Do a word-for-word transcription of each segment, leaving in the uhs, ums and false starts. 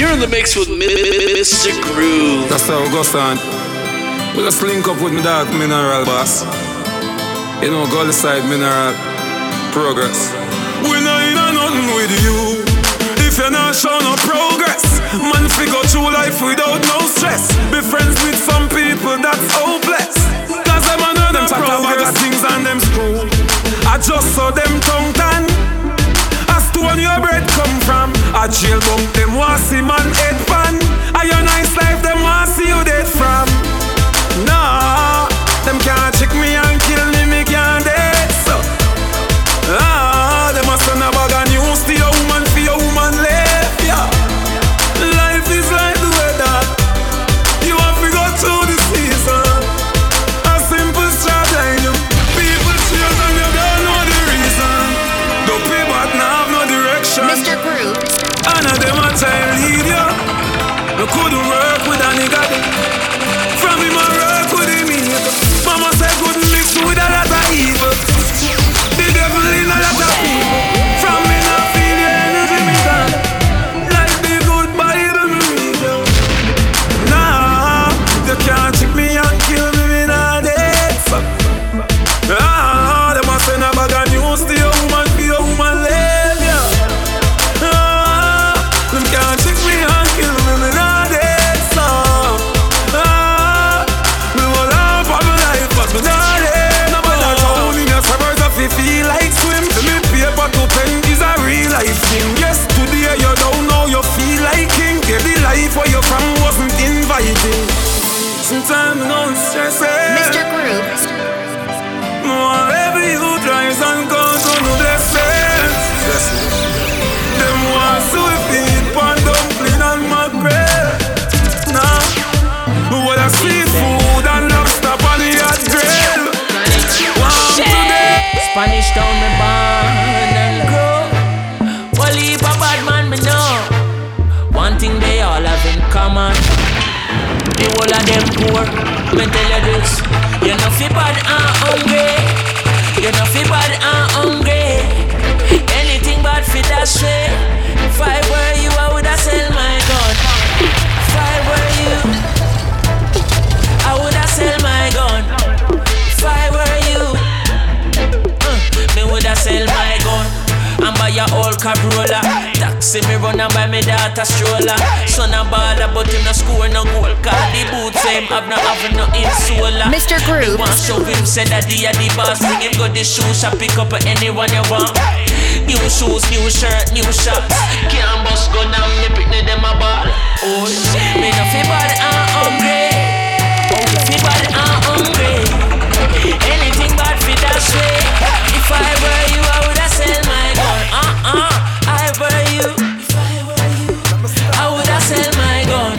You're in the mix with Mister Groove. That's how it goes on. We just link up with my dog Mineral Boss. You know, go side Mineral Progress. We're not in a nothing with you. If you're not showing no progress, man, figure through life without no stress. Be friends with some people that's hopeless. Cause them are not them progress things and them screw. I just saw them tongue tan. Ask to where your bread come from. I jail bunk them want see man head pan. I your nice life them want see you dead from. Nah, them can't check me and kill me, me can't dead. So, ah, them a send a bag of news to your woman for your woman live. Yeah, life is like the weather. You have to go through the season. A simple strategy. People cheers and you don't know the reason. Don't pay but now have no direction. Mister Groove. And a them a child lead you. You couldn't work with a nigga then. From him I work with him evil. Mama said couldn't mix with a lot of evil. The devil in a lot of people. From me not feel the energy me down. Life be good but it don't me down. Nah, you can't trick me and kill me with all this. Ah, they must send a bag of news to your woman for your woman live, yeah. Ah, them can't trick me and kill me with all this. Feel like swim. Me paper to pen is a real life thing. Yesterday you don't know you feel like king. The life where you from wasn't inviting. Sometimes no stress. Mister Groove. Whatever you drives and goes on to the fence. Them want to feed pan dumpling and mackerel. Nah, what a sweet food and lobster on the hot grill. Spanish town me born and grow. Well, heap a bad man me know. One thing they all have in common. The whole of them poor. Me tell you this. You no fi bad and hungry. You no fi bad and hungry. Anything bad fi that way. If I were you, I woulda sell my gun. If I were you, I woulda sell my gun. If I were you. Me woulda sell my gun and buy a old Corolla. Taxi me run and buy me daughter stroller. Son a baller but him no score no goal. Cause the boots him have no have no insola. Mister Groove. He want show him say that he a the boss. Bring him got the shoes shop pick up anyone you want. New shoes, new shirt, new shots. Can't bust gun and me pick me them a ball. Oh shit. Me no feel bad and hungry. Oh feel bad and hungry. Anything bad for that way. If I were you, I woulda sell my gun. Uh-uh, I were you. If I were you, I woulda sell my gun.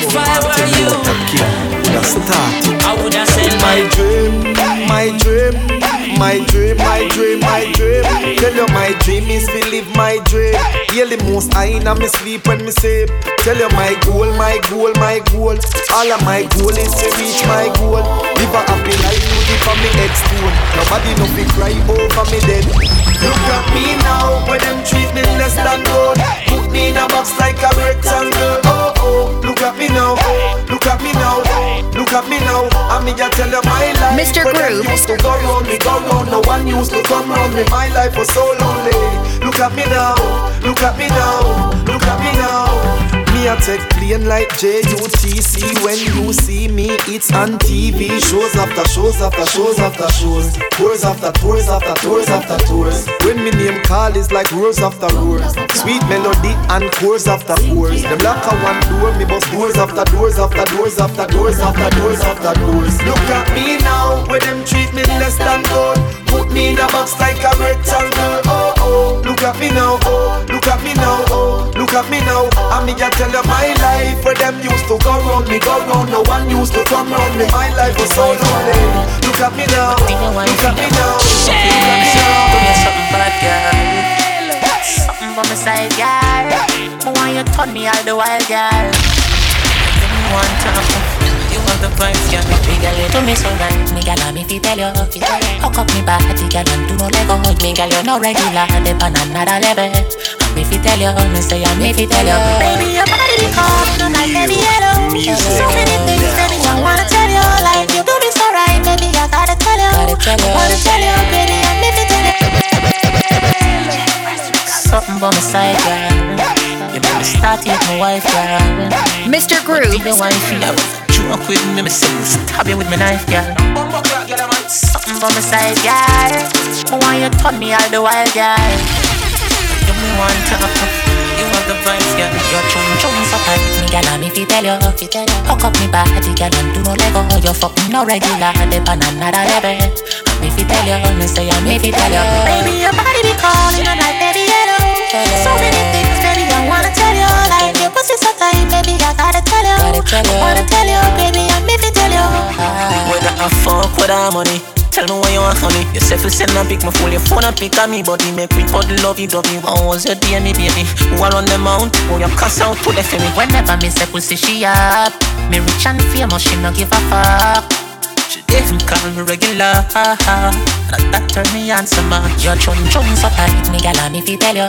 If I were you, I woulda sell my dream, my dream, my dream, my dream, my dream. Tell you my dream is to live my dream. Yeah, the most I in me sleep when me sleep. Tell you my goal, my goal, my goal. All of my goal is to reach my goal. Live a happy life, put it for me next tune. Nobody no be cry over me dead. Look at me now, when them treat me less than gold. Put me in a box like a rectangle. Oh oh, look at me now, oh, look at me now, oh, look at me now. I mean just tell you my life. Mister Groove. Used to go round me, go round. No one used to come round me. My life was so lonely. Look at me now, look at me now, look at me now. Me a take plane like J U T C. When you see me, it's on T V. Shows after shows after shows after shows. Tours after tours after tours after tours. When me name call is like roars after roars. Sweet melody and chords after chords. Them lock a one door, me bust doors after doors after doors after doors after doors after doors. Look at me now, where them treat me less than gold. Put me in a box like a rectangle. Oh oh, look at me now, oh, look at me now, oh, look at me now. I mean I tell you my life, where them used to go round me, go round. No one used to come round me. My life was so lonely. Look at me now, look at me now. Give me something bad, girl. Something by my side, girl. But why you turn me all the while, girl? Give me one time. You want the vibes, girl, me figure it. Do me so right, me girl, I me fi tell you. Hook up me body, girl, and do no Lego. Me girl, you no regular, the banana level. me fi tell you, me say I me fi tell you. Baby, your body hot tonight, baby, hello. So many things that I wanna tell you, like you do me so right, baby, I gotta tell you. I wanna tell you, baby, I me fi tell you. Something by my side, girl. You make me start with my wife, girl. Mister Groove, you want to drunk with me, me sing, stab you with my knife, girl. Something by my side, girl. I want you to touch me all the while, girl. Give me one tap, you want the vibes, girl. Your chum chum so tight, me girl, I'm if you tell you. Hook up me body, girl, and do no Lego. You're fucking no regular, the banana da level. I'm if you tell you, me say I'm if you tell you. Baby, your body be calling, you like baby hello. So many things, baby, I wanna tell you. Like your pussy so tight, baby, I gotta tell you. I wanna tell you, baby, I'm if you tell you. Whether I fuck, whether I money, tell me why you want honey. You say for send a pic, my fool, your phone a pic at me body. Make me put love you, dog me. How was your day, me baby? Who are on the mount? Who you cuss out, put it for me. Whenever me say pussy, she up. Me rich and famous, she no give a fuck. She didn't call me regular, and that turn me on some more. Your chum chum so tight, me gal, I'm if you tell you.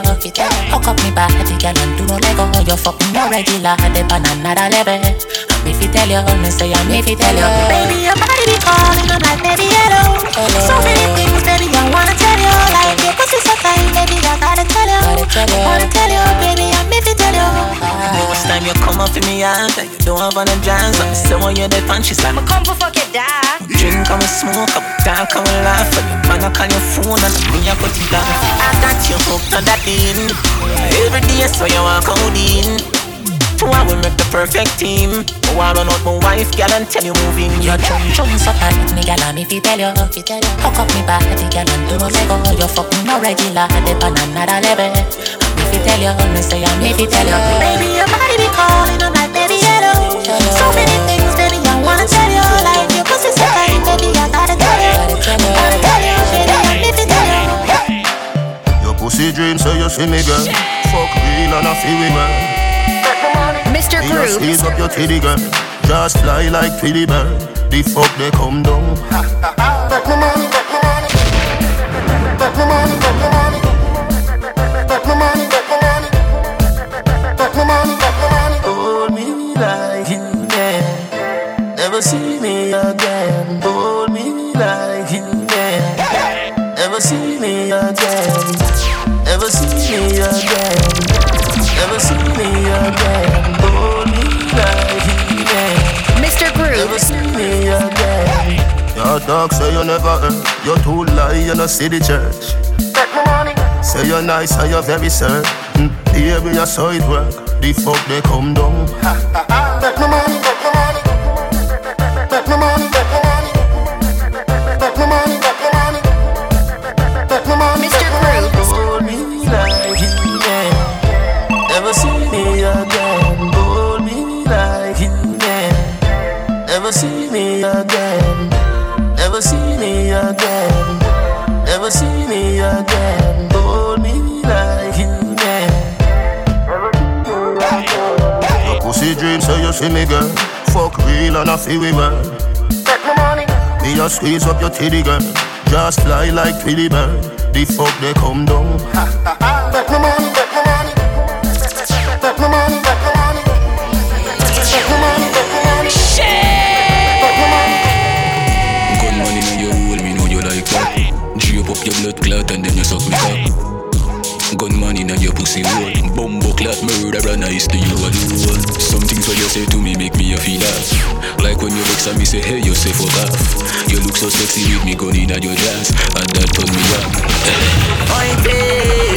Hook up me body, gal, and do no Lego. You fucking no regular, the banana da level. I'm if you tell you, me say I'm if you tell you. Baby, your body be calling, I'm like baby hello. So many things, baby, I wanna tell you. Like your pussy so tight, baby, I gotta tell you. I wanna tell you, baby, I'm if you tell you. Most time you come up for me, I that you don't have an chance. I'm still on your dip, and she's like, I'ma come for fuck your dad. Drink, I'ma smoke, I'ma talk, I'ma laugh. And your man, I call your phone and bring your body down. I got you hooked on that thing. Every day so you walk out in. Two hours make the perfect team. Oh, I run out my wife, girl, and tell you moving. Your chum chum so tight, me gal, I'm if you tell you. Hook up me body, girl, and do no Lego. You're fucking no regular, the banana da level. I'm if you tell you, me say I'm if you tell you. Baby, your body be calling, I'm like baby hello. So many things, baby, I wanna tell you. Like your pussy so tight, baby, I gotta tell you. Gotta tell you, baby, I'm if you tell you. Your pussy dream, so you see me, girl. Fuck real and I feel women. Mister Groove, ease up your titty girl. Just fly like pretty bird. The fuck they come down. Back my money, back my money. Back my money, back my money. Back my money, back my money. Back my money, back my money. Hold me like you can. Never see me again. Hold me like you can. Never see me again. Never see me again. Never see me again, hold me like he did. Mister Groove. Never see me again. Your dog say you never earned. You're too lie, you no see the church. Back my money. Say you're nice and you're very certain. Baby, you saw it work. The fuck they come down. Back my money, back my money. Back my money, back my money. Back my money, back my money. Back my money, Mister Groove. Hold me like he did. Never see me again, hold me like you can. Never see me again, never see me again, never see me again, hold me like you can. Your pussy dreams so you see me girl, fuck real and I feel women. Take my money, me just squeeze up your titty girl, just fly like Tweety Bird. The fuck they come down. Take my money, take my money. Back my money, back my money. Back my money, back my money. Back my money. Good money in your hole, me know you like that. Drip up your blood clot and then you suck me up. Gun money in your pussy hole. Bumbo clot murderer nice to you all. Some things what you say to me make me a feel off. Like when you vex and me say hey you say fuck off. You look so sexy with me gun in your dance. And that turn me up. Hey.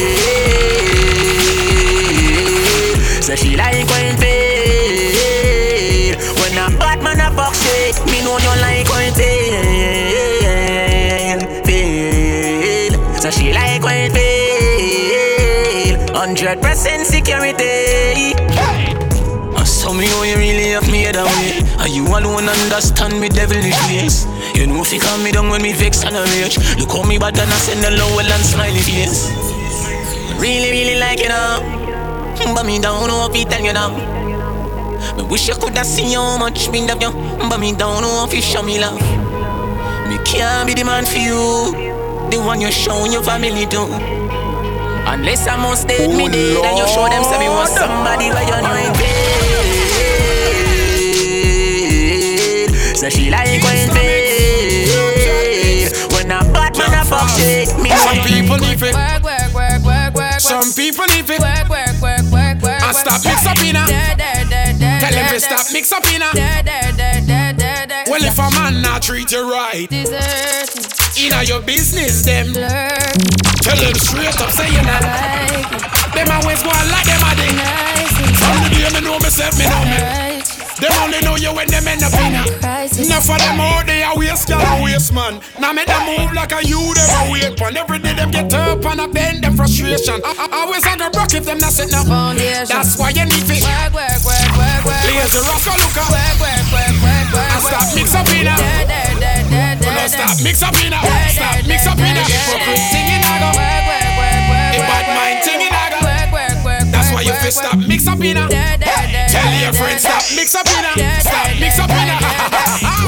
So she like when fail. When a bad man a fuck shit, me know you like when fail. Fail. So she like when fail. one hundred percent security. I saw me how you really have me that way. Are you alone understand me devilish face? You know if you calm me down when me vex and a rage. Look how me bad and I send a low and smiley face. Really really like it now. But me down off you tell you now. Me wish you coulda seen how much me love you. But me down off you show me love. Me can't be the man for you. The one you show your family to. Unless I'm on stage, oh me dead, and you show them say me want somebody where you know ain't dead. So she like when dead. When a bad man a fuck shit, me want people need it. Work, work, work, work, work. Some people need it. Work, work, work, work, work. And stop mix up in her. Tell him to stop mix up in her. Well, if a man not treat you right, deserted. Inna your business, them. Tell them straight up, say you not like it. Them always go and like them a day. From the day me know myself, me know me. Them only know you when them end up in a. Enough of them all they a waste, girl a waste man. Now make them move like a you, them a wait pon. Every day them get up and a bend them frustration. I, I always on the rock if them not sitting up. That's why you need it. Work, work, work, work, work. Lazy rock a looker. Work, work, work, work, work. And stop mix up in a. Stop mix up in a, stop mix up in a. For good singing I go, a bad mind singing I go. That's why you fist stop mix up in a. Tell your friends stop mix up in a, stop mix up in a.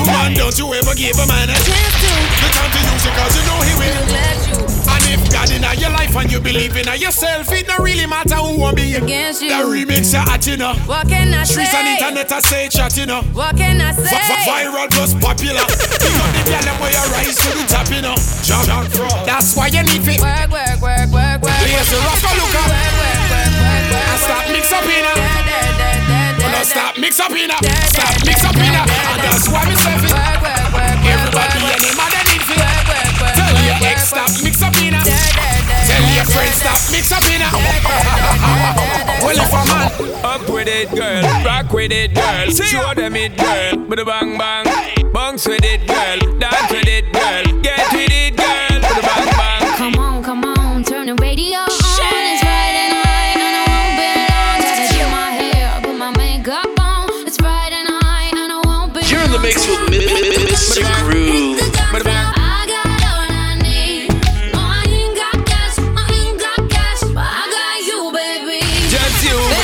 Woman, don't you ever give a man a chance to. You can't use it 'cause you know he will. And if God in your life and you believe in yourself, it don't really matter who won't be against you. The remix are at you know. What can I say? Streets on internet I say chat you know. What can I say? Viral plus popular. Rise to the top, you know. Jump, jump, that's why you need it. Work, work, work, work, work. Here's the rock, look up. And stop mix up in her. No, stop mix up in her. Stop mix up in her. And that's why we serve it. Everybody and them are the need for it. Tell your ex stop mix up in her. Tell your friends stop mix up in her. Well, if a man up with it, girl. Rock with it, girl. Show them it, girl. But a bang bang. Bounce with it, girl. Dance with it, girl. Get with it, girl. Put the bang bang. Come on, come on, turn the radio on. It's Friday night and I won't be long. Gotta do my hair, put my makeup on. It's Friday night and I won't be long. You're in the mix with Mister Groove. I got all I need. No, I ain't got cash, I ain't got cash, but I got you, baby. Just you, baby.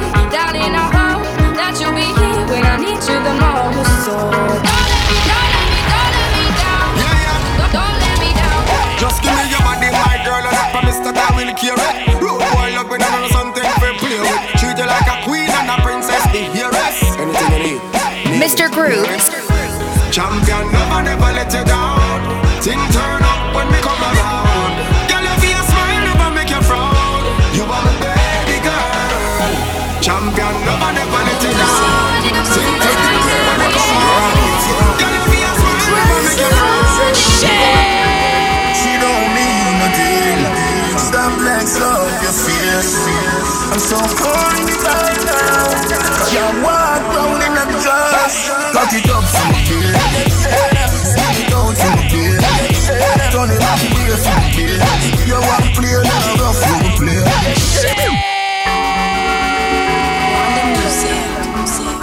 Darling, care it. Roll all up and I know something for play with. Treat you like a queen and a princess, behavior us. Anything you need, need. Mister Groove. Champion, never, never let you down. Thing turn up when we come around. Girl, if you smile, never make you frown. You are my baby girl. Champion, never, never let you down. Thing turn up when we come around. Girl, if you smile, never make you frown. She don't mean no deal. Stop legs off your fears. I'm so cold right now. Your walk round in the dust. Cut it up for me. Turn it off, play some beer. You want to play, now I rough, you play.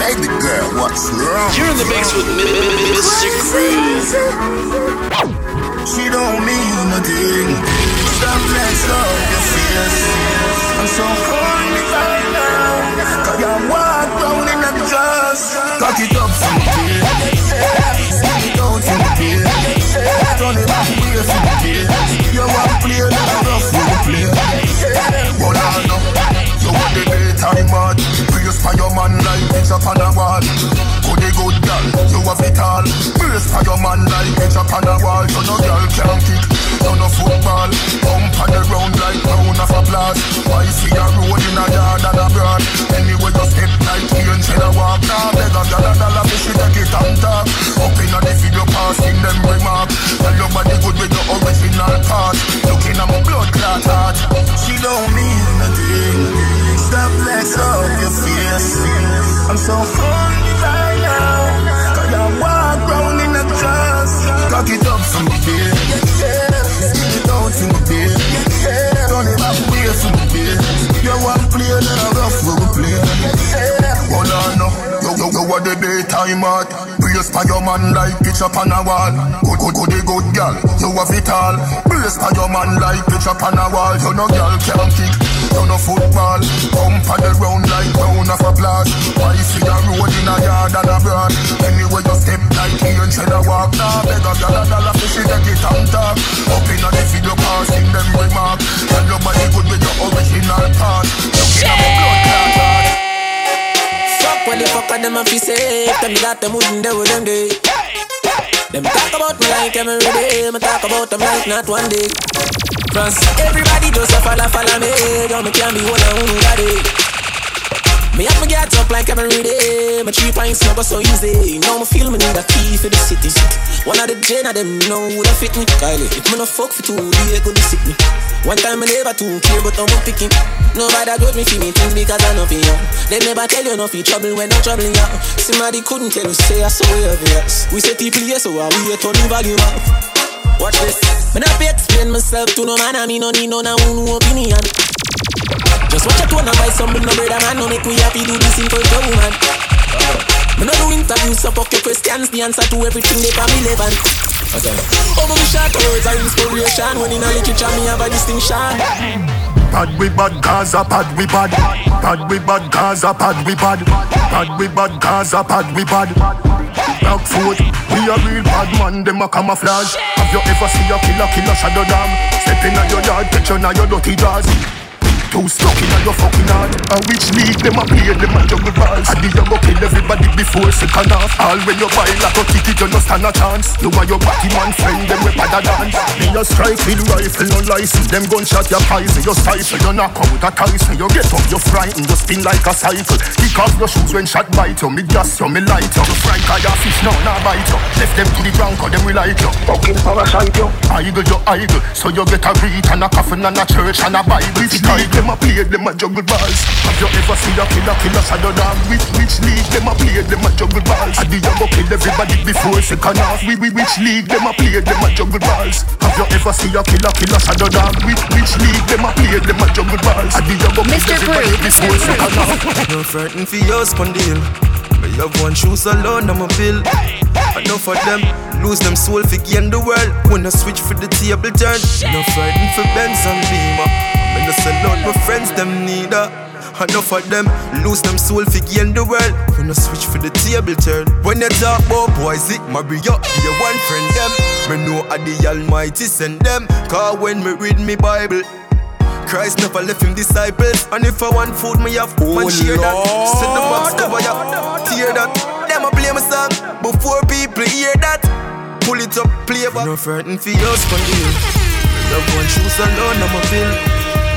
Baby girl, what's wrong? You're in the mix with Mister Cruz. She don't mean nothing. Stop playing, stop your fears. I'm so cold right now. Cause I walk round in the dust. Cut it up, some beer. Stick it out, some beer. Turn it off, play for the deal. You want to play, let it off, you play. But I know, you want the daytime mad. Praise for your man like it's up on a wall. Good a good girl, you have it all. Praise for your man like it's up on a wall. You no girl can't kick, you no football. Pump on the round like round of a blast. Why see a road in a yard and abroad? Anyway, you step like you and say the walk. Now beg a girl and all of you should take it on top. Up in the video passing them remarks. Tell your body good with the original part. Looking at my blood clot heart. She don't mean nothing. Stop legs off your face. I'm so horny right now. Cause I walk round in the dust. Cock it up for me, baby. Stick it out for me, baby. Turn it up, play for me, baby. You want to play, then I rough for we play. Hold on now. You, you, you are the daytime art. Bless by your man like it's up on a wall. Good, good, good, good girl, you have it all. Bless by your man like it's up on a wall. You no girl can't kick, you no football. Pump on the round like round of a blast. Why see a road in a yard and abroad? Anyway you step like you and shed a walk. Now beg a girl and all of you should take it on top. Up in the video passing them remark. Tell your body good with your original part. Looking at my blood clot. When they fuck at them and feel safe, tell me that them wouldn't do with them day. Them talk about me like every day, me talk about them like not one day. Cause everybody just a follow, follow me, don't me can be one and one that day. Me have me get up like every day, my three pints no go so easy. Now me feel me need a key for the city. One of the gen of them know who that fit me. Kylie, if me no fuck for two, they could sick me. One time I never too care, but I'm not picking. Nobody got me feeling things because I know for you. They never tell you nothing trouble when I'm troubling you. Somebody couldn't tell you, say I saw you over us. We say people here, so I will you turn the volume up. Watch this. When I pay explain myself to no man, I mean no need no new opinion. Just watch a tone and buy some big no brother man, no make me happy do this in for your woman. When I do interviews, so fuck your questions, the answer to everything they can be relevant. Okay. Over the shot, words are inspiration. When in a literature, me have a distinction. Bad we bad, Gaza, bad we bad. Bad we bad, Gaza, bad we bad. Bad we bad, Gaza, bad we bad. Blackfoot, we a real bad man, them a camouflage. Have you ever seen a killer, killer shadow dam? Stepping on your yard, picture on your dirty jars. Too stuck in your fucking heart. And which league them a play, them a juggle balls. And you go kill everybody before second half. All when you buy like a ticket, you no stand a chance. You are your batty man friend, them we pad a dance. Then you strike with rifle, no license. Them gunshot your eyes, and you stifle. You knock out a Tyson, you get up, you frightened. You spin like a cycle. Kick off your shoes when shot bite you. Me gas you, me light you. You fry kaya fish, now nah bite you. Left them to the ground, cause them we like you. Fucking parasite you. Idle, you idle. So you get a reed and a coffin and a church and a Bible. It's tight. Them a play, them a juggle balls. Have you ever seen a killer, killer shadow dog? Which, which league them a play, them a juggle balls. And the young go kill everybody before second half. We, we, which league them a play, them a juggle balls. Have you ever seen a killer, killer shadow dog? Which, which league them a play, them a juggle balls. And the young go kill everybody before second half. No frightened for your spondil. But you have one shoes alone, I'm a pill. Enough of them, lose them soul for gain the world. Wanna switch for the table turn. No frightened for Benz and Beamer. No sell out my friends, them neither. Enough of them, lose them soul for gain the world. When I switch for the table turn. When you talk about boys, it marry up, be your one friend them. Me know how the Almighty send them. Cause when me read me Bible, Christ never left him disciples. And if I want food, me have food, man share that. Set the box cover, ya tear that. Them a play my song before people hear that. Pull it up, play back. No frightened for yours from you. Love one shoes alone, I'm a bill.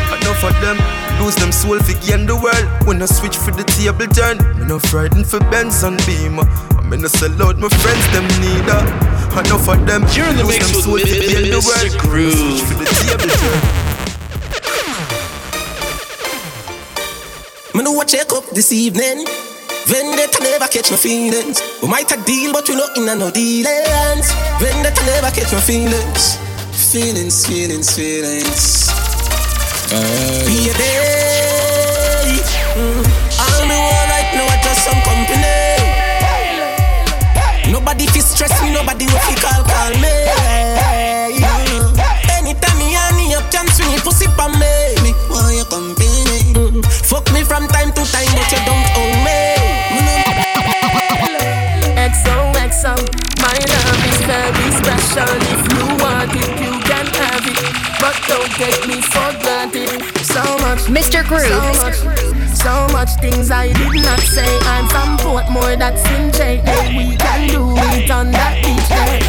Enough of them lose them soul for gain the world. When I switch for the table turn, me no frightened for Benz and Beamer. I'm in a sell out, my friends them need her. Enough of them you're in the lose mix them soul for gain the world. Groove. When I switch for the table turn. Me no want check up this evening. Vendetta never catch my feelings. We might a deal, but we not in a no dealings. Vendetta never catch my feelings. Feelings, feelings, feelings. Uh, Be a day. Mm. I'm the one right now, I just some company. Nobody feel stress me, nobody will feel call, call me. Mm. Anytime me and me up chance, me pussy for me. Me want your company. Mm. Fuck me from time to time, but you don't own me. My love is very special. If you want it, you can have it. But don't take me for granted. So much, Mister Groove. So, so much things I did not say. I'm from Portmore, that's in J A. We can do it on that beach day.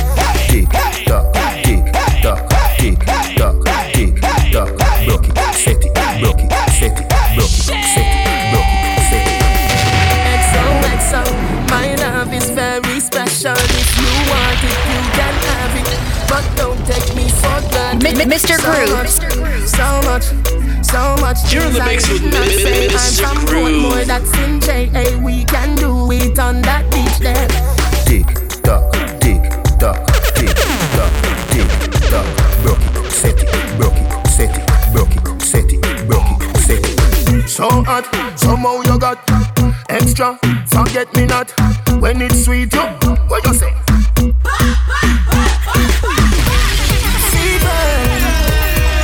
Tick tock, tick tock, tick tock, tick tock. Block it, set it, block it, set it, block it, set it, block it, set it. X O X O, my love is very. If you want it, you can have it. But don't take me for granted. Mister Groove. So much, so much. You're in the mix with Mister Groove. More that's in J A. We can do it on that beach there. Tick tock, tick tock, tick tock, tick tock. Broke it, set it, broke it, set it, broke it, set it, broke it, set it. So hot, somehow you got extra. Forget me not when it's sweet. You, what you say? Fever,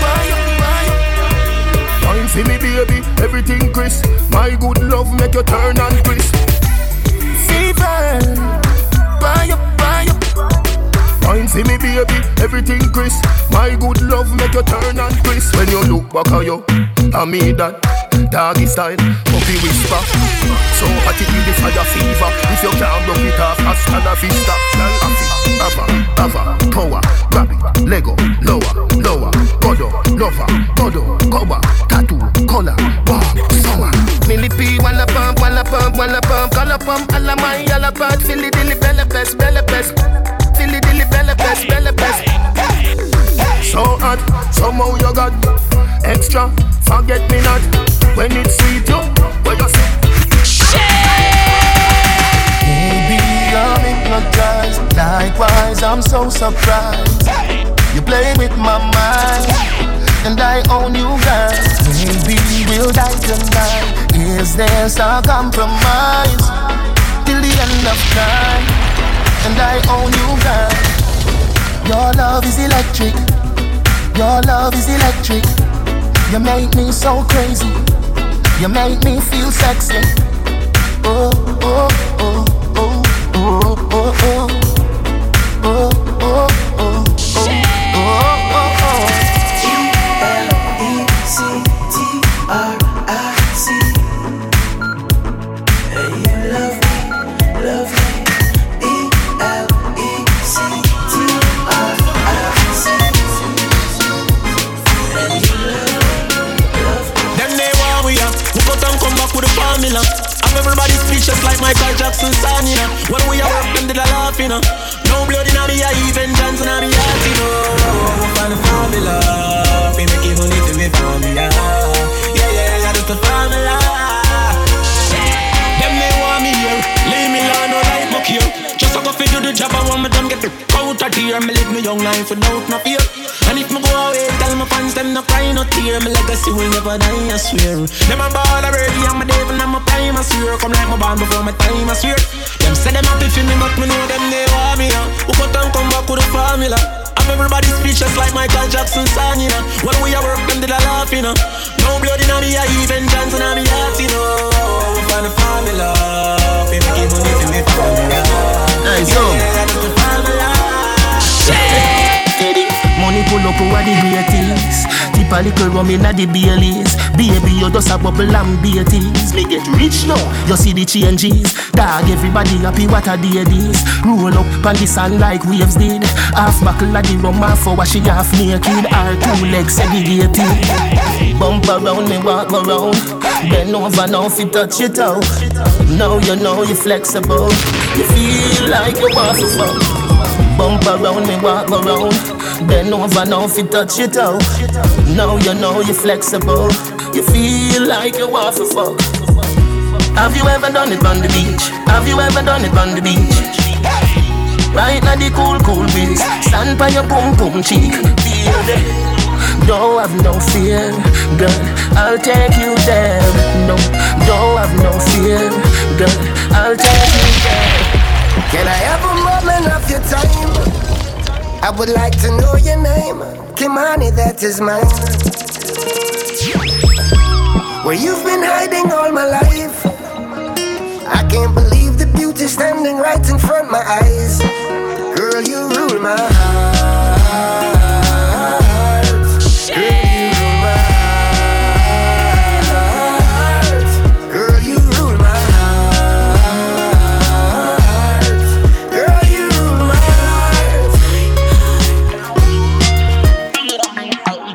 why, why? Time for me, baby. Everything crisp. My good love make you turn and crisp. Fever, why, why? Time for me, baby. Everything crisp. My good love make you turn and crisp. When you look back at you, I mean that. Doggy style, puppy whisper. So hot it with the fire fever. If you can't block it off, hasta la vista. Like Ava, Ava, Power, grab it, Lego, Lower, Lower, Godo, Lover, Godo, Goba, Tattoo, Color, Bomb, Summer. Millipede, Walla Pump, Walla Pump, Walla Pump, Color Pump, Alla My, Alla Part, Philly Dilly Bella Pest, Bella Pest, Philly Dilly Bella Pest, Bella Pest. So hot, somehow you got extra, forget me not. When it's sweet, yo, what you say? Shit! Baby, I'm hypnotized. Likewise, I'm so surprised. You play with my mind, and I own you, girl. Maybe we'll die tonight. Is this a compromise? Till the end of time, and I own you, girl. Your love is electric. Your love is electric. You make me so crazy. You make me feel sexy. Oh, oh, oh, oh, oh, oh, oh, oh, oh, oh, oh. Q L E C T R I C. You love me, love me. E L E C T R I C. You love me. With the formula, I'm everybody's speechless like Michael Jackson Sonia. You know? When we are up and did I laugh, you know. No blood in a me, I even Johnson in a me, heart, you know. We find the formula, we make it only to me formula. Yeah, yeah, yeah, that's the formula. Them they want me here, leave me alone, no life book here. Just a go fit do the job, I want me done get the out of here. Me live my young life without no fear. And if me go away, tell my fans them no cry, no tear. My legacy will never die, I swear. Them a ball already, I'm a devil, I'm a prime, I swear. Come like my band before my time, I swear. Them say them happy for me, but me know them they want me, yeah. Who cut and come back with the formula. I'm everybody's speeches like Michael Jackson song, you know. When we a work, them did a laugh, you know. No blood in a me, I even Johnson in a me heart, you know. We find a formula, we make it money for me formula. Nice, yo. Yeah, that's the formula. Shit! Money pull up over the great things. The sip a little rum inna the Baileys. Baby, you just a bubble and beaties. Me get rich now, you see the changes. Dog, everybody happy, what a day this. Roll up on the sand like waves did. Half buckle of the rum, half hour she half naked. Her two legs segregated. Bump around, me walk around. Bend over now, fi touch it out. Now you know you're flexible. You feel like you want to fuck. Bump around, me walk around. Bend over now, fi touch it out. Now you know you're flexible. You feel like you want to fuck. Have you ever done it on the beach? Have you ever done it on the beach? Right now the cool, cool breeze. Stand by your pum pum cheek. Feel it. Don't have no fear, girl. I'll take you there. No, don't have no fear, girl. I'll take you there. Can I have a moment of your time? I would like to know your name. Kimani, that is mine. Where you've been hiding all my life. I can't believe the beauty standing right in front of my eyes. Girl, you rule my heart. Girl, you rule my heart. Girl, you rule my heart. Girl, you rule my heart.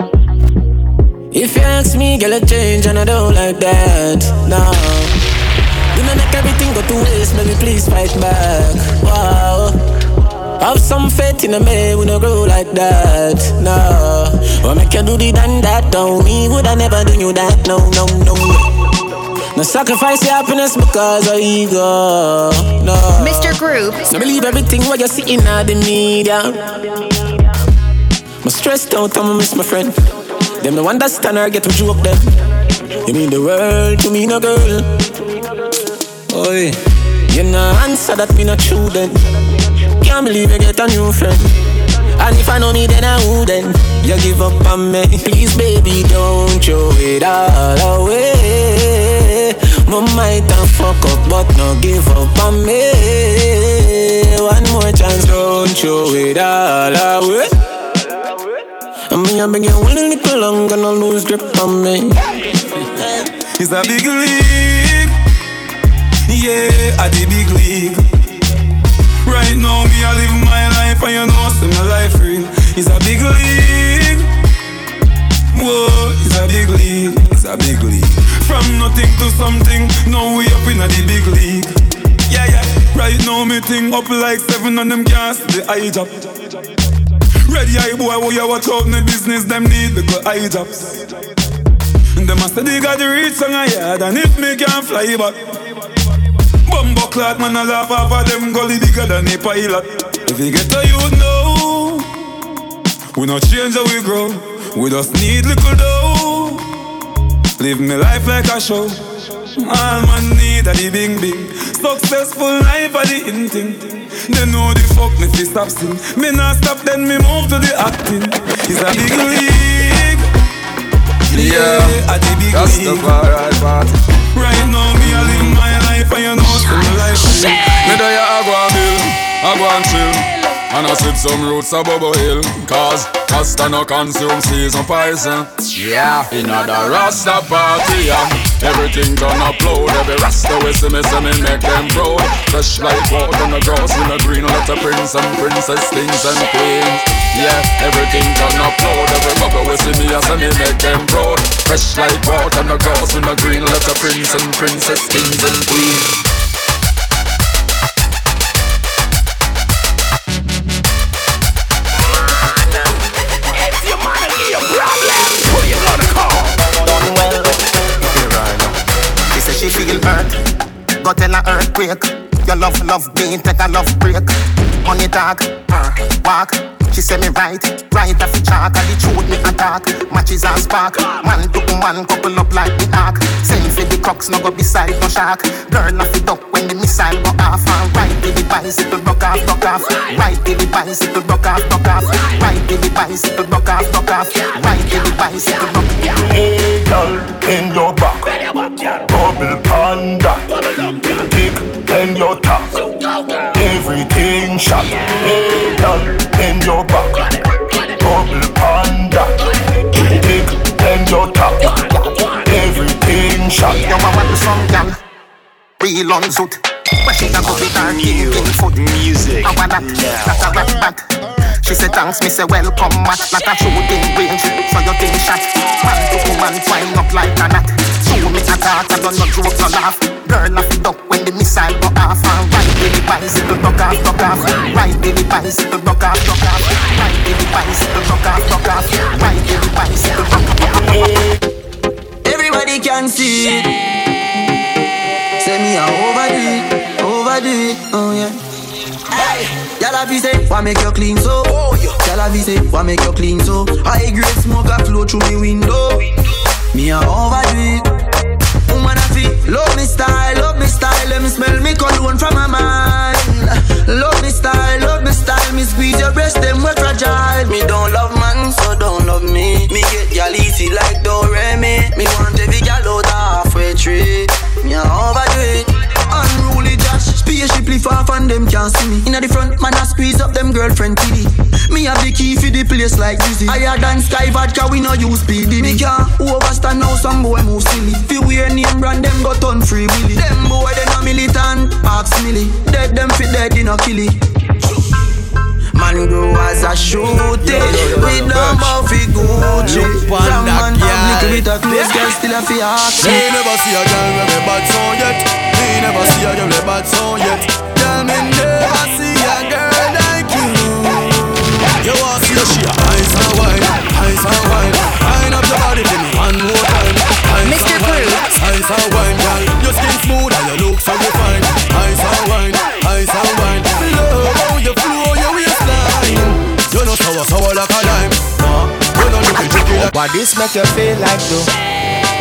If you ask me, girl, I change and I don't like that. No. Everything go to waste, baby, please fight back. Wow. Have some faith in a man, we no grow like that. No. What make you do the done that? Don't we would I never do you that? No, no, no. No sacrifice your happiness because of ego. No. Mister Group. No believe everything what you see in all the media. My stressed out, I'ma miss my friend. Them no understand her, get to joke them. You mean the world to me, no girl. Oi, you know answer that me not true then. Can't believe you get a new friend. And if I know me then I wouldn't. You give up on me. Please baby don't throw it all away. My might and fuck up but no give up on me. One more chance, don't throw it all away. I mean I been getting one little longer, no lose grip on me. It's a big league. Yeah, at the big league. Right now, me I live my life, and you know, so my life real. It's a big league. Whoa, it's a big league. It's a big league. From nothing to something, now we up in a the big league. Yeah, yeah. Right now, me thing up like seven on them gas, the eye job. Ready, eye boy, we you watch out in the business, them need the good eye jobs. And them master they got the reach on a yard, and if me can't fly back. Bumbo clad man a laugh off of them gully bigger than a pilot. If you get a youth now, we not change how we grow. We just need little dough. Live me life like a show. All man need a the bing bing. Successful life a the in thing. They know the fuck me fi stop sing. Me not stop then me move to the acting. It's a big league. Yeah, yeah a the big that's league. The bar, right, bar. Right now me a live my life and you know shit. Me die a go and build, a go and chill, and I sip some roots a Bobo Hill. Cause Rasta no consume season poison. Yeah, in other Rasta party, yeah. Everything gonna upload. Every Rasta we see me, see me make them proud. Fresh like water on the grass in the green. Let the prince and princess, kings and queens. Yeah, everything gonna upload. Every bubble we see me, I see me make them proud. Fresh like water on the grass in the green. Let the prince and princess, kings and queens. She feel hurt, go tell a earthquake. Your love, love me, take a love break. Money dog, uh, walk. She say me right, right off the chalk. And the truth me attack, matches and spark. Man to man, couple up like the ark. Send for the cocks, no go beside no shark. Girl off the duck when the missile go off. And right to the bicycle, rock off, rock off. Right to the bicycle, rock off, rock off. Right to the bicycle, rock off, rock off. Right to the bicycle, rock off. Hey girl, in your back. Bubble panda, big and your top, everything shot. Hey girl, bend your back. Bubble panda, big Shot your mama to some gal. Real on zoot. But she a go with her kicking foot. Music. How a that? That a rap bat. She say thanks, me say welcome mat. Not a shooting range, so you think shot. Man to woman, twine up like a knot. Show me a dart, I don't know joke, no laugh. Girl off it up when the missile go off. And ride the bicycle, duck off, duck off. Ride the bicycle, duck off, duck off. Ride the bicycle, duck off, duck off. Ride the bicycle, duck off. Everybody can see it. Say me I overdo it, overdo it, oh yeah. Hey, y'all be say, why make you clean so? Oh yeah. Y'all be say, why make you clean so? High grade smoke a flow through me window. Me I overdo it. Woman I feel, love me style, love me style. Let me smell me cologne from my mind. Love me style, love me style. Me squeeze your breast, them we're fragile. Me don't love man, so don't love me. Me get y'all easy like don't me. Me want every girl out halfway tree. Me a overdo it. Unruly Josh, spaceshiply far from them can't see me. Inna the front, man I squeeze up them girlfriend T D. Me have the key for the place like Dizzy. Higher than Sky Vodka, we no use P D. Me can't overstand now, some boy move silly. Fi wear name brand, them got on free willy. Them boy, they no militant, ask milly. Dead them fit dead, they no killy. Man grow as a shooter, we don't bow fi Gucci. Some man have little bit of clothes, girl still a fi ask. Me never see a girl with a bad song yet. Me never see a girl with a bad song yet. Girl, me never see a girl like you. You want see she a eyes and wine, eyes and wine. Wind up your body for me one more time. Eyes and wine, eyes and wine, girl. Your skin smooth and your look so refined. Eyes and wine, eyes and wine. Love how you flow, your waist. You know sour, sour like a lime. You know little tricky like. Why this make you feel like though?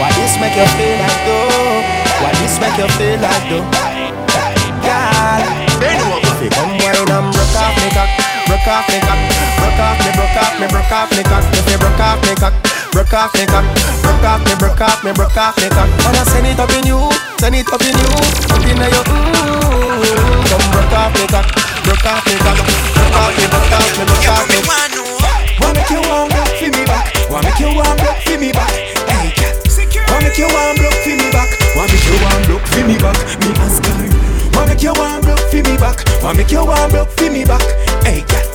Why this make you feel like though? Why this make you feel like though? Girl, they know what you feel. Come wine and broke off me cock, broke off me cock, broke off me, broke off me, broke off me cock. If you broke off me cock, broke off me cock, broke off me, broke off me, broke off me cock. Wanna send it up in you, send it up in you, up in your ooh. Come broke off me cock, broke off me cock. Broke me, broke out me, broke out me. Why make you want broke for me back? Why make you want broke for me back? Hey cat, why make you want broke for me back? Why make you want broke for me back? Me ask her. Why make you want broke for me back? Why make you want broke for me back? Hey cat,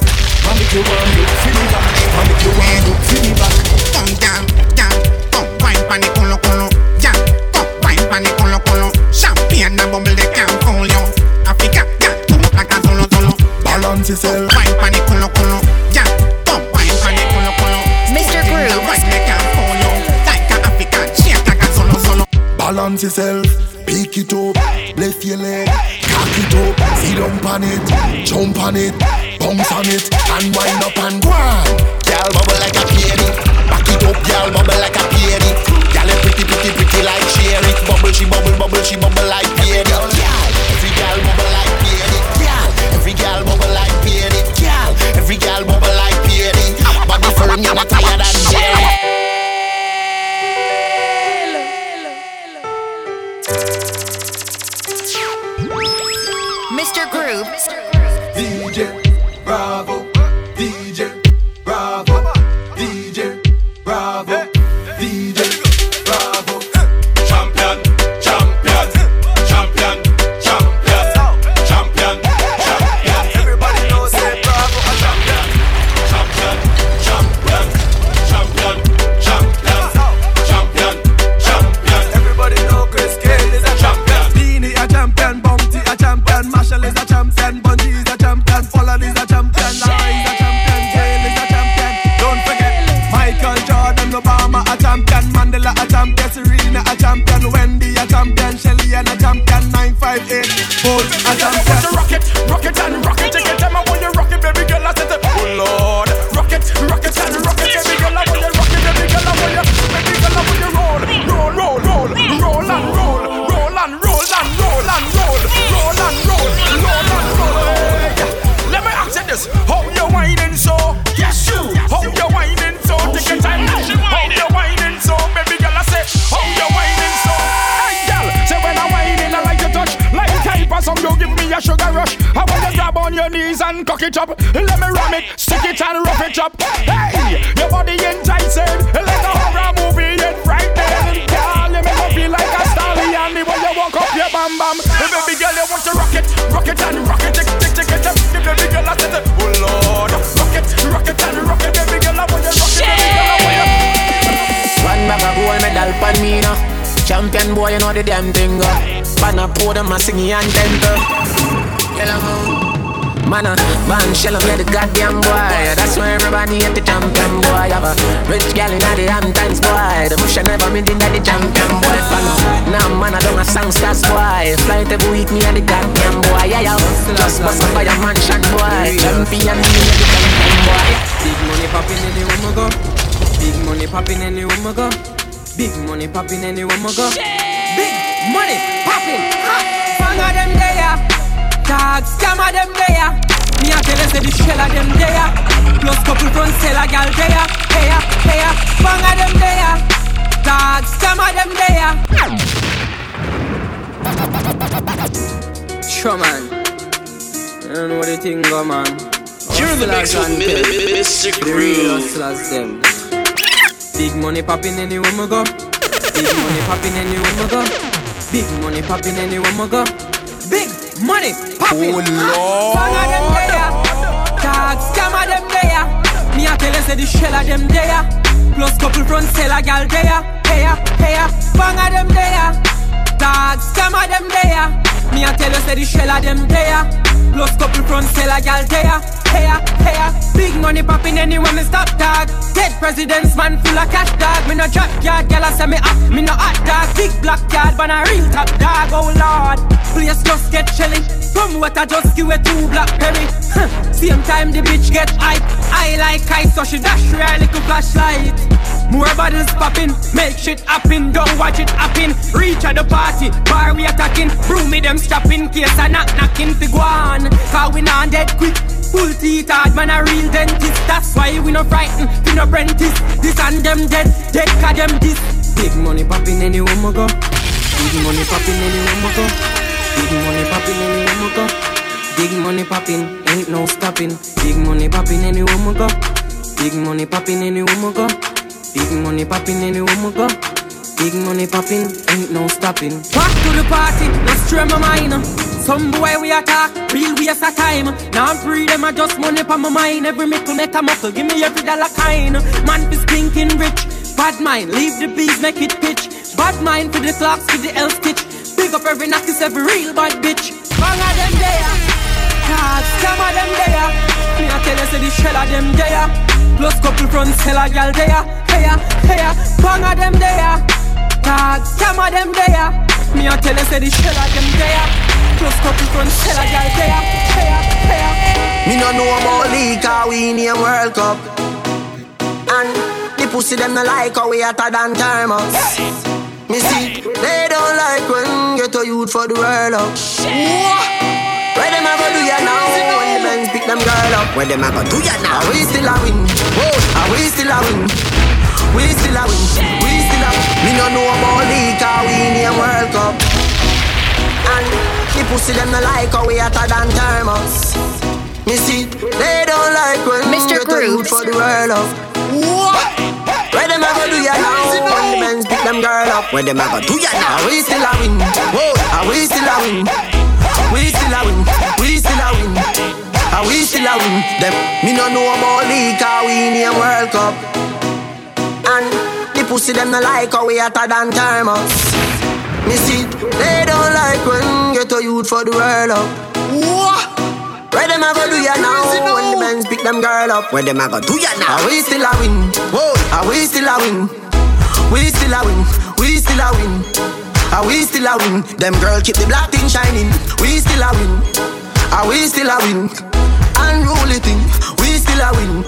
why make you want broke for me back? Why make you want broke for me back? Come down, down, come wine pani colo colo, jam, come wine pani colo colo. Champagne and bubble they can't fool you. Africa got too much like a solo solo. Balance yourself. Wine panic, colo colo. Yeah, pump wine panic, colo colo. Mister Groove. Wine make a polo. Like a African, shake like a solo solo. Balance yourself. Pick it up. Left your leg. Cock it up. Sit down on it. Jump on it. Bounce on it. And wind up and go on. Girl bubble like a peony. Back it up, girl bubble like a peony. Girl is pretty, pretty, pretty like cherry. Bubble, she bubble, bubble, she bubble like peony. Every girl bubble like peony. Every gal bubble like peony, gal. Every gal bubble like peony. Body firm, you're not tired and jelly. Mister Groove, D J Bravo, D J Bravo, D J Bravo, D J Bravo. Champion, champion, champion, champion, champion. Like us. bam bam. The baby girl you want to rock it, rock it and rock it, tick tick tick tick. The baby girl I said, oh Lord, rock it, rock it and rock it. Baby girl I want you rock it, baby girl I want you. One bag of gold medal pan me now. Champion boy you know the damn thing go. Pan a pour them a singing and temper. Man a man shell up like the goddamn boy. That's why everybody hit the champion boy. Have a rich girl in the Hamptons boy. The bush never meet in the champion boy. Now nah, man I don't a song stars boy. Fly to with me and the goddamn boy. Yeah yeah, just pass up by a mansion boy. Champion me and the champion boy. Big money popping in the room go. Big money popping in the room go. Big money popping in the room go. Big money popping. Bang of them there. Dog, some of them there. Me a tell us that the shell of them there. Plus couple front seller gal there. There, there, bang of them there. Dog, some of them there. Sure man, I don't know what they think of man. You're the mix with Mister Grill. Them. Big money popping in the room go. Big money popping in the room go. Big money popping in the room go. Big money poppin'. Oh Lord, some of them there. Dog, some of them there. Me a tell you say the shell of them there. Plus couple front seller gal there. There, there, bang of them there. Dog, some of them there. Me a tell you say the shell of them there. Plus couple front seller gal there. There, there, big money poppin' anywhere me stop dog. Dead presidents man full of cash dog. Me no drop yard gal I say me up. Me no hot dog. Big black yard but a real top dog. Oh Lord. Place just get shelling. From what I just give a two blackberry. Huh. Same time the bitch get hype. I like ice so she dash her a little flashlight. More bottles popping, make shit happen. Don't watch it happen. Reach at the party, bar we attacking. Brew me them strapping, case I knock knocking. Figuan, cause we not dead quick. Full teeth hard, man a real dentist. That's why we no frightened, we no prentice. This and them dead, dead cause them this. Big money popping any woman go. Big money popping any woman go. Big money poppin' any woman go. Big money poppin', ain't no stoppin'. Big money poppin' any woman go. Big money poppin' any woman go. Big money poppin' any woman go. Big money poppin', ain't no stoppin'. Back to the party, let's stray my mind. Some boy we attack, real waste of time. Now I'm free, them I just money for my mind. Every nickel make a muscle, give me every dollar kind. Man be stinking rich, bad mind, leave the bees, make it pitch. Bad mind for the clocks, for the L stitch. Big up every knock is every real bad bitch. Bang of them there. God, some of them there. Me a tell you say the shell of them there. Plus couple front seller gal there. There, there, bang of them there. God, some of them there. Me a tell you say the shell of them there. Plus couple front seller gal there. There, there. Me no know about league cause we in the World Cup. And the pussy them no like how we hotter than thermos. Yes. Me see, they don't like when get a youth for the world up. Where them a go do ya now? When the men pick them girl up. Where them a go do ya now? Are we still a win? Whoa, are we still a win? We still a win, we still a win. Me no know about league cause we in the World Cup. And the pussy them no like how we hotter than thermos. Me see, they don't like when Mister get a youth for the world up. What? Where them a go do ya now? When the men's pick them girl up. Where them a go do ya now? Are we still a win? Whoa, are we still a win? We still a win, we still a win. Are we still a win? Them, me no know about league cause we in the World Cup. And the pussy them no like how we hotter than thermos. Me see, they don't like when get a youth for the world up. Whoa. Where them a go do ya now? When the men's pick them girl up. Where them a go do ya now? Are we still a win? Whoa. Are we still a win? We still a win, we still a win. Are we still a win? Them girl keep the black thing shining. We still a win. Are we still a win? Unruly thing. We still a win.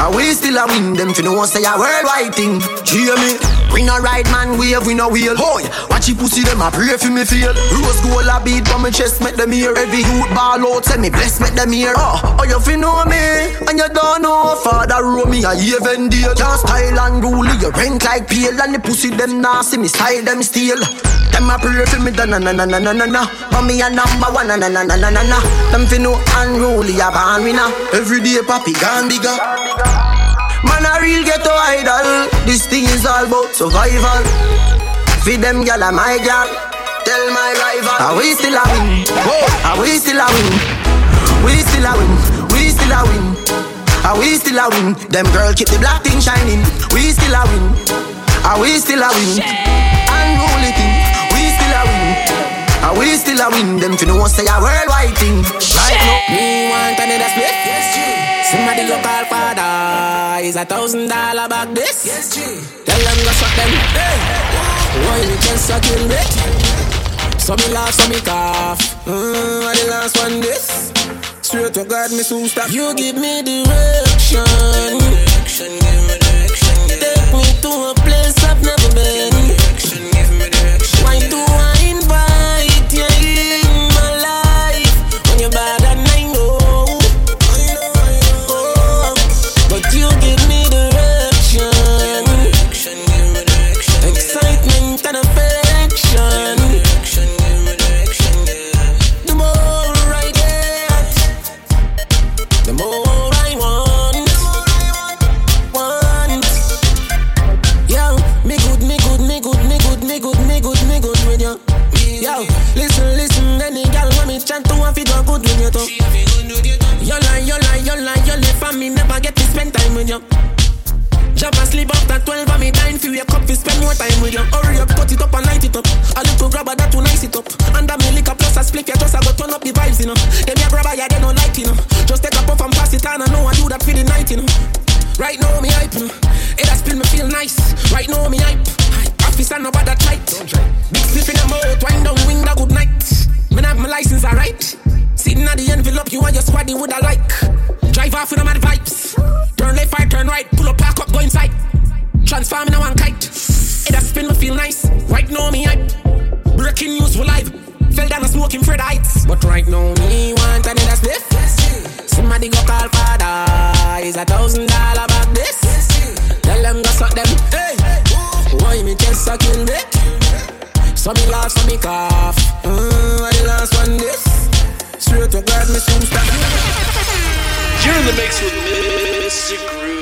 Are we still a win? Them finna won't say a worldwide thing. Hear me? We no ride man wave, we no wheel. Boy, watch you pussy them a pray for me feel. Rose gold a beat for me chest, make them hear. Every youth ball out, say me bless, make them hear. Oh, oh you fi know me, and you don't know Father roll me a even deal. Your style and rule, you rank like pale. And the pussy them nah see me style them steal. Them a pray for me, da na na na na na na na. But me a number one, na na na na na na na. Them fi know unruly a born winner. Every day papi gone bigger. Man a real ghetto idol. This thing is all about survival. Feed them gyal a my gyal. tell my life. Are we still a win? Are we still a win? We still a win. We still a win. Are we still a win? Them girl keep the black thing shining. We still a win. Are we still a win? Unruly thing. We still a win. Are we still a win? Them finna won't say a worldwide thing. Right now, me want another split. Yes, G. Somebody go call father. Is a thousand dollar back this? Yes, G. Tell them go suck them. Why we can suck in it? Some me laugh, some me cough. Mmm, I the last one this. Straight to God, me soon stop. You give me direction. Direction, give me direction. Take me to a place I've never been. Direction, give me direction. Why do I invite you in my life? When you're bad and I know, I know, I know. Oh, but you give me direction. Direction, give me direction. Excitement and affection. Direction, give me direction. The more I get, the more I want. The more I want, want. Yo, me good, me good, me good, me good, me good, me good, me good with you. Yo, listen, listen, any girl want me chant to a figure good with you too. You lie, you lie, you lie, you live for me, never get to spend time with you. Jump and sleep after twelve and me time. Fill your cup, we spend more time with you. Hurry up, cut it up and light it up. A little grabber that will nice it up. And that me lick up plus a split, you just I go turn up the vibes, you know. Then me a grabber, yeah, they don't like it, you know. Just take a puff and pass it on, I know I do that for the night, you know. Right now me hype, you know. It has been me feel nice. Right now me hype. Office and about that light. Big sniff in the mouth, wind down, wing the good night. Man have my license, alright. Sitting at the envelope, you and your squad, you would I like. Drive off with them mad vibes. Turn left, right, turn right. Pull up, park up, go inside. Transform in a one kite. It a spin, me feel nice. Right now, me hype. Breaking news, we live. Fell down a smoking Fred Heights. But right now, me want another spliff. Somebody go call father. Is a thousand dollar back this? Tell them go suck them. Hey, why me can't suck in it? Some me laugh, some me cough. Mmm, I the last one this. Straight to God, me soon stop. You're in the mix with Mister Groove.